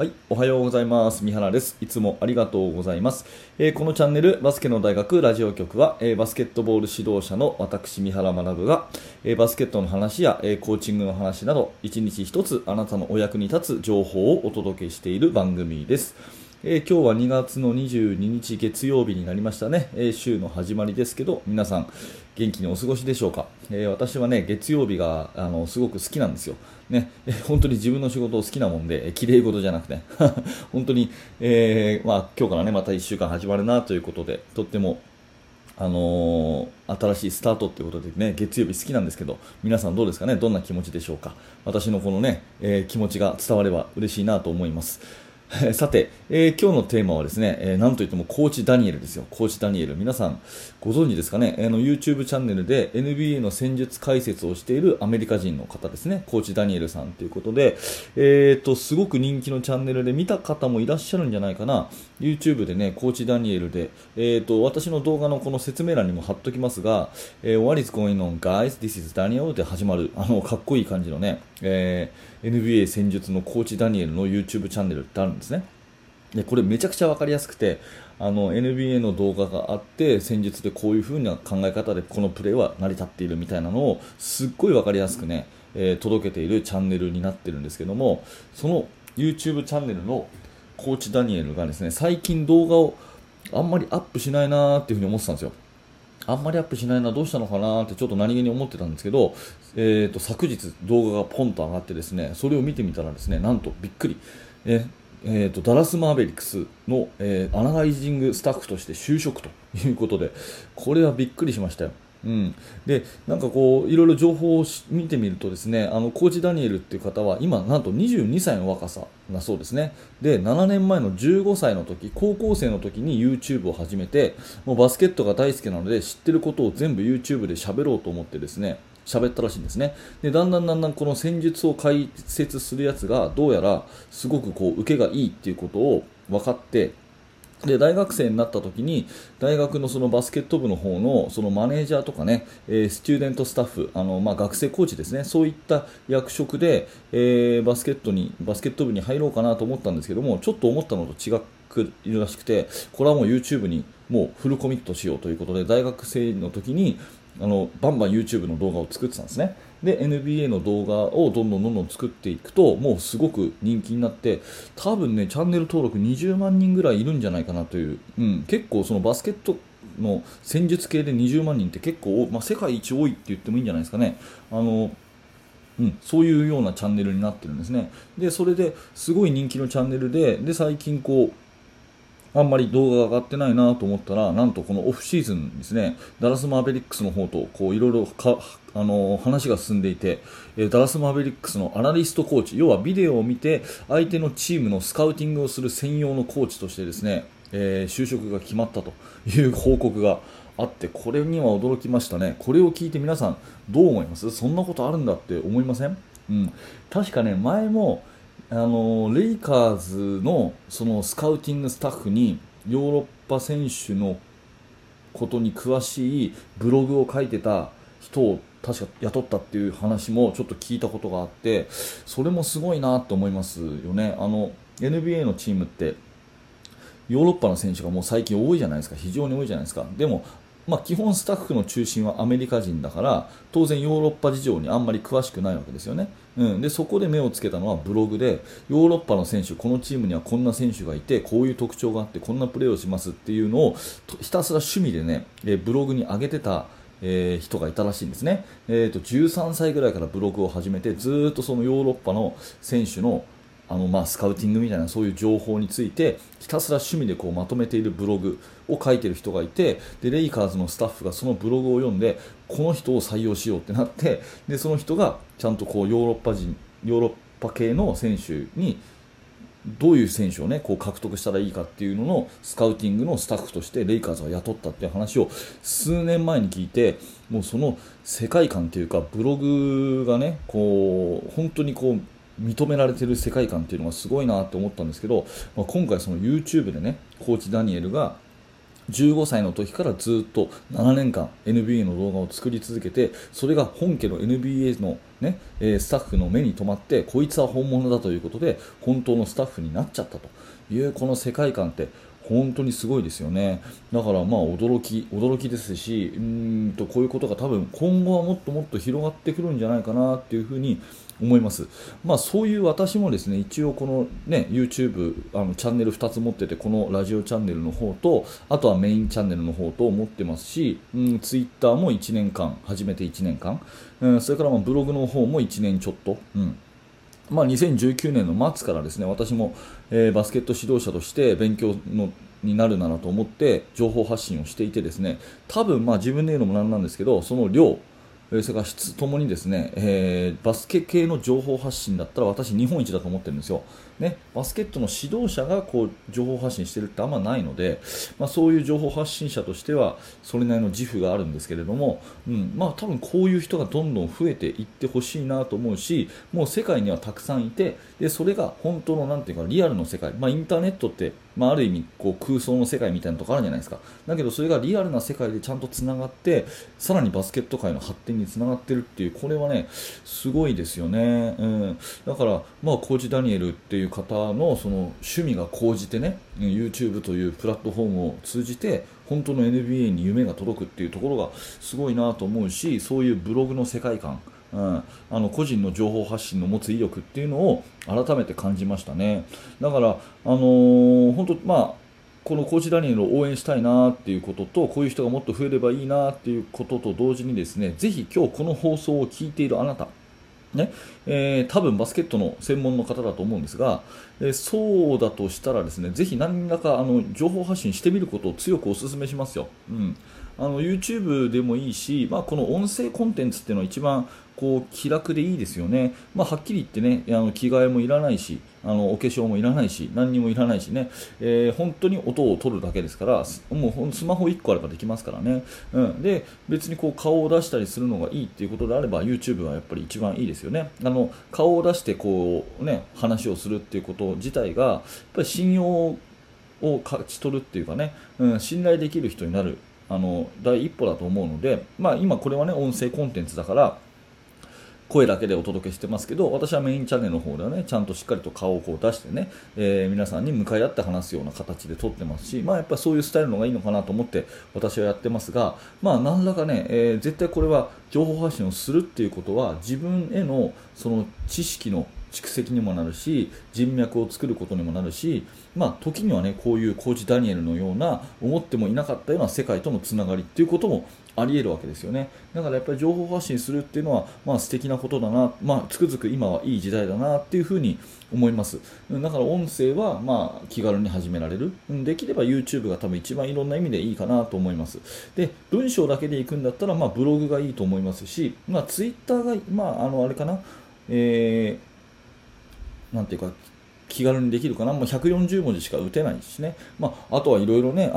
はい、おはようございます。三原です。いつもありがとうございます。このチャンネルバスケの大学ラジオ局は、バスケットボール指導者の私三原学が、バスケットの話や、コーチングの話など一日一つあなたのお役に立つ情報をお届けしている番組です。今日は2月の22日月曜日になりましたね。週の始まりですけど、皆さん元気にお過ごしでしょうか。私はね、月曜日がすごく好きなんですよ、ね。本当に自分の仕事を好きなもんで、綺麗事じゃなくて本当に、今日からねまた1週間始まるなということで、とっても新しいスタートということでね、月曜日好きなんですけど、皆さんどうですかね、どんな気持ちでしょうか。私のこのね、気持ちが伝われば嬉しいなと思います。さて、今日のテーマはですね、なんといってもコーチダニエルですよ。コーチダニエル、皆さんご存知ですかね。YouTube チャンネルで NBA の戦術解説をしているアメリカ人の方ですね、コーチダニエルさんということで、すごく人気のチャンネルで見た方もいらっしゃるんじゃないかな。 YouTube でね、コーチダニエルで、私の動画のこの説明欄にも貼っときますが、What is going on guys? This is Daniel で始まる、かっこいい感じのね、NBA 戦術のコーチダニエルの YouTube チャンネルってあるんですね。でこれめちゃくちゃ分かりやすくて、NBA の動画があって、戦術でこういう風な考え方でこのプレーは成り立っているみたいなのをすっごい分かりやすくね、届けているチャンネルになってるんですけども、その YouTube チャンネルのコーチダニエルがですね、最近動画をあんまりアップしないなーっていう風に思ってたんですよ。あんまりアップしないな、どうしたのかなってちょっと何気に思ってたんですけど、昨日動画がポンと上がってですね、それを見てみたらですね、なんとびっくり、ダラスマーベリックスの、アナライジングスタッフとして就職ということで、これはびっくりしましたよ。うん、でなんかこういろいろ情報を見てみるとですね、コーチダニエルっていう方は今なんと22歳の若さだそうですね。で7年前の15歳の時、高校生の時に YouTube を始めて、もうバスケットが大好きなので知ってることを全部 YouTube で喋ろうと思ってですね、喋ったらしいんですね。でだんだんこの戦術を解説するやつがどうやらすごくこう受けがいいっていうことを分かって、で大学生になった時に大学のそのバスケット部の方のそのマネージャーとかね、スチューデントスタッフ、学生コーチですね、そういった役職で、バスケット部に入ろうかなと思ったんですけども、ちょっと思ったのと違くいるらしくて、これはもう YouTube にもうフルコミットしようということで、大学生の時にバンバン YouTube の動画を作ってたんですね。で NBA の動画をどんどん作っていくと、もうすごく人気になって、多分ねチャンネル登録20万人ぐらいいるんじゃないかなという、結構そのバスケットの戦術系で20万人って結構、世界一多いって言ってもいいんじゃないですかね。そういうようなチャンネルになってるんですね。でそれですごい人気のチャンネルで、最近こうあんまり動画が上がってないなと思ったら、なんとこのオフシーズンですね、ダラスマーベリックスの方とこういろいろ話が進んでいて、ダラスマーベリックスのアナリストコーチ、要はビデオを見て相手のチームのスカウティングをする専用のコーチとしてですね、就職が決まったという報告があって、これには驚きましたね。これを聞いて皆さんどう思います？そんなことあるんだって思いません？確かね、前もレイカーズのそのスカウティングスタッフにヨーロッパ選手のことに詳しいブログを書いてた人を確か雇ったっていう話もちょっと聞いたことがあって、それもすごいなと思いますよね。NBA のチームってヨーロッパの選手がもう最近多いじゃないですか、非常に多いじゃないですか。でも基本スタッフの中心はアメリカ人だから、当然ヨーロッパ事情にあんまり詳しくないわけですよね。でそこで目をつけたのはブログで、ヨーロッパの選手、このチームにはこんな選手がいて、こういう特徴があってこんなプレーをしますっていうのをひたすら趣味でね、ブログに上げてた人がいたらしいんですね。13歳ぐらいからブログを始めて、ずっとそのヨーロッパの選手のスカウティングみたいなそういう情報についてひたすら趣味でまとめているブログを書いている人がいて、でレイカーズのスタッフがそのブログを読んで、この人を採用しようってなって、でその人がちゃんとこうヨーロッパ系の選手にどういう選手を、こう獲得したらいいかっていうののスカウティングのスタッフとしてレイカーズが雇ったっていう話を数年前に聞いて、もうその世界観というか、ブログがねこう本当にこう認められている世界観というのがすごいなと思ったんですけど、今回その YouTube でね、コーチダニエルが15歳の時からずっと7年間 NBA の動画を作り続けて、それが本家の NBA のね、スタッフの目に留まって、こいつは本物だということで本当のスタッフになっちゃったという、この世界観って本当にすごいですよね。だからまあ驚きですし、こういうことが多分今後はもっともっと広がってくるんじゃないかなっていうふうに思います。まあ、そういう私もですね、一応このね YouTube チャンネル2つ持ってて、このラジオチャンネルの方と、あとはメインチャンネルの方と持ってますし、Twitter も1年間始めて1年間、それからまあブログの方も1年ちょっと、2019年の末からですね、私も、バスケット指導者として勉強になるならと思って情報発信をしていてですね、多分まあ自分で言うのもなんなんですけど、その量、それから質ともにですね、バスケ系の情報発信だったら私日本一だと思ってるんですよ、ね、バスケットの指導者がこう情報発信してるってあんまないので、そういう情報発信者としてはそれなりの自負があるんですけれども、多分こういう人がどんどん増えていってほしいなと思うし、もう世界にはたくさんいて、でそれが本当のなんていうかリアルの世界、インターネットってある意味こう空想の世界みたいなところあるじゃないですか。だけどそれがリアルな世界でちゃんとつながって、さらにバスケット界の発展につながってるっていう、これはねすごいですよね。だからコーチダニエルっていう方のその趣味が高じてね、 YouTube というプラットフォームを通じて本当の NBA に夢が届くっていうところがすごいなと思うし、そういうブログの世界観、個人の情報発信の持つ威力っていうのを改めて感じましたね。だから本当このコーチダニエルを応援したいなっていうことと、こういう人がもっと増えればいいなっていうことと同時にですね、ぜひ今日この放送を聞いているあなたね、多分バスケットの専門の方だと思うんですが、そうだとしたらですね、ぜひ何らか情報発信してみることを強くお勧めしますよ。YouTube でもいいし、この音声コンテンツっていうのは一番こう気楽でいいですよね。はっきり言ってね、着替えもいらないし、お化粧もいらないし、何にもいらないしね、本当に音を取るだけですから、もうスマホ1個あればできますからね。で別にこう顔を出したりするのがいいっていうことであれば YouTube はやっぱり一番いいですよね。顔を出してこう、ね、話をするっていうこと自体がやっぱり信用を勝ち取るっていうかね、信頼できる人になる第一歩だと思うので、今これはね音声コンテンツだから声だけでお届けしてますけど、私はメインチャンネルの方ではねちゃんとしっかりと顔をこう出してね、皆さんに向かい合って話すような形で撮ってますし、やっぱりそういうスタイルの方がいいのかなと思って私はやってますが、何らかね、絶対これは情報発信をするっていうことは自分へのその知識の蓄積にもなるし、人脈を作ることにもなるし、時にはねこういうコーチダニエルのような思ってもいなかったような世界とのつながりっていうこともあり得るわけですよね。だからやっぱり情報発信するっていうのは素敵なことだな、つくづく今はいい時代だなっていうふうに思います。だから音声は気軽に始められる、できれば YouTube が多分一番いろんな意味でいいかなと思います。で文章だけでいくんだったらブログがいいと思いますし、Twitter があれかな、なんていうか気軽にできるかな、140文字しか打てないしね、あとはいろいろね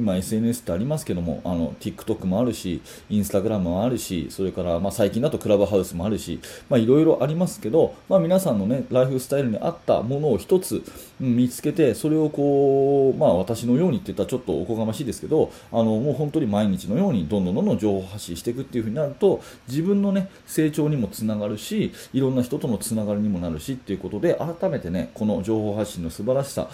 今 SNS ってありますけども、TikTok もあるし、Instagram もあるし、それから最近だとクラブハウスもあるし、いろいろありますけど、皆さんのねライフスタイルに合ったものを一つ見つけて、それをこう私のようにって言ったらちょっとおこがましいですけど、もう本当に毎日のようにどんどん情報発信していくっていう風になると、自分のね成長にもつながるし、いろんな人とのつながりにもなるしっていうことで、改めてねこの情報発信の素晴らしさ、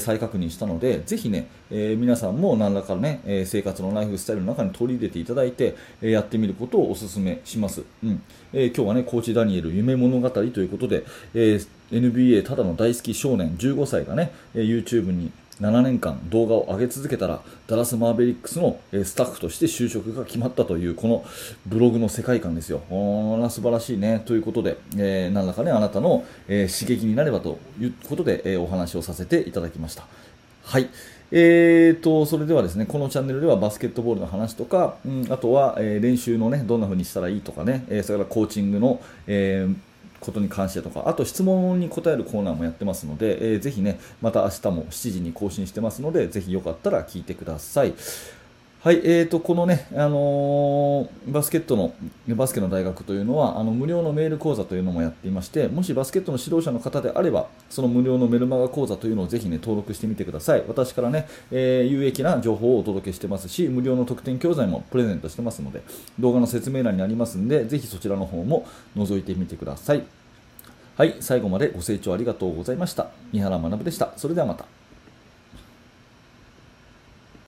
再確認したので、ぜひね、皆さんも何らかのね、生活のライフスタイルの中に取り入れていただいて、やってみることをお勧めします。今日はねコーチダニエル夢物語ということで、NBA ただの大好き少年15歳がね YouTube に7年間動画を上げ続けたら、ダラスマーベリックスのスタッフとして就職が決まったという、このブログの世界観ですよ。素晴らしいね。ということで、何らかねあなたの刺激になればということでお話をさせていただきました。はい。それではですね、このチャンネルではバスケットボールの話とか、あとは練習のねどんな風にしたらいいとかね、それからコーチングのことに関してとか、あと質問に答えるコーナーもやってますので、ぜひねまた明日も7時に更新してますので、ぜひよかったら聞いてください。はい、このね、バスケの大学というのは、無料のメール講座というのもやっていまして、もしバスケットの指導者の方であれば、その無料のメルマガ講座というのをぜひね、登録してみてください。私からね、有益な情報をお届けしてますし、無料の特典教材もプレゼントしてますので、動画の説明欄にありますんで、ぜひそちらの方も覗いてみてください。はい、最後までご清聴ありがとうございました。三原学でした。それではまた。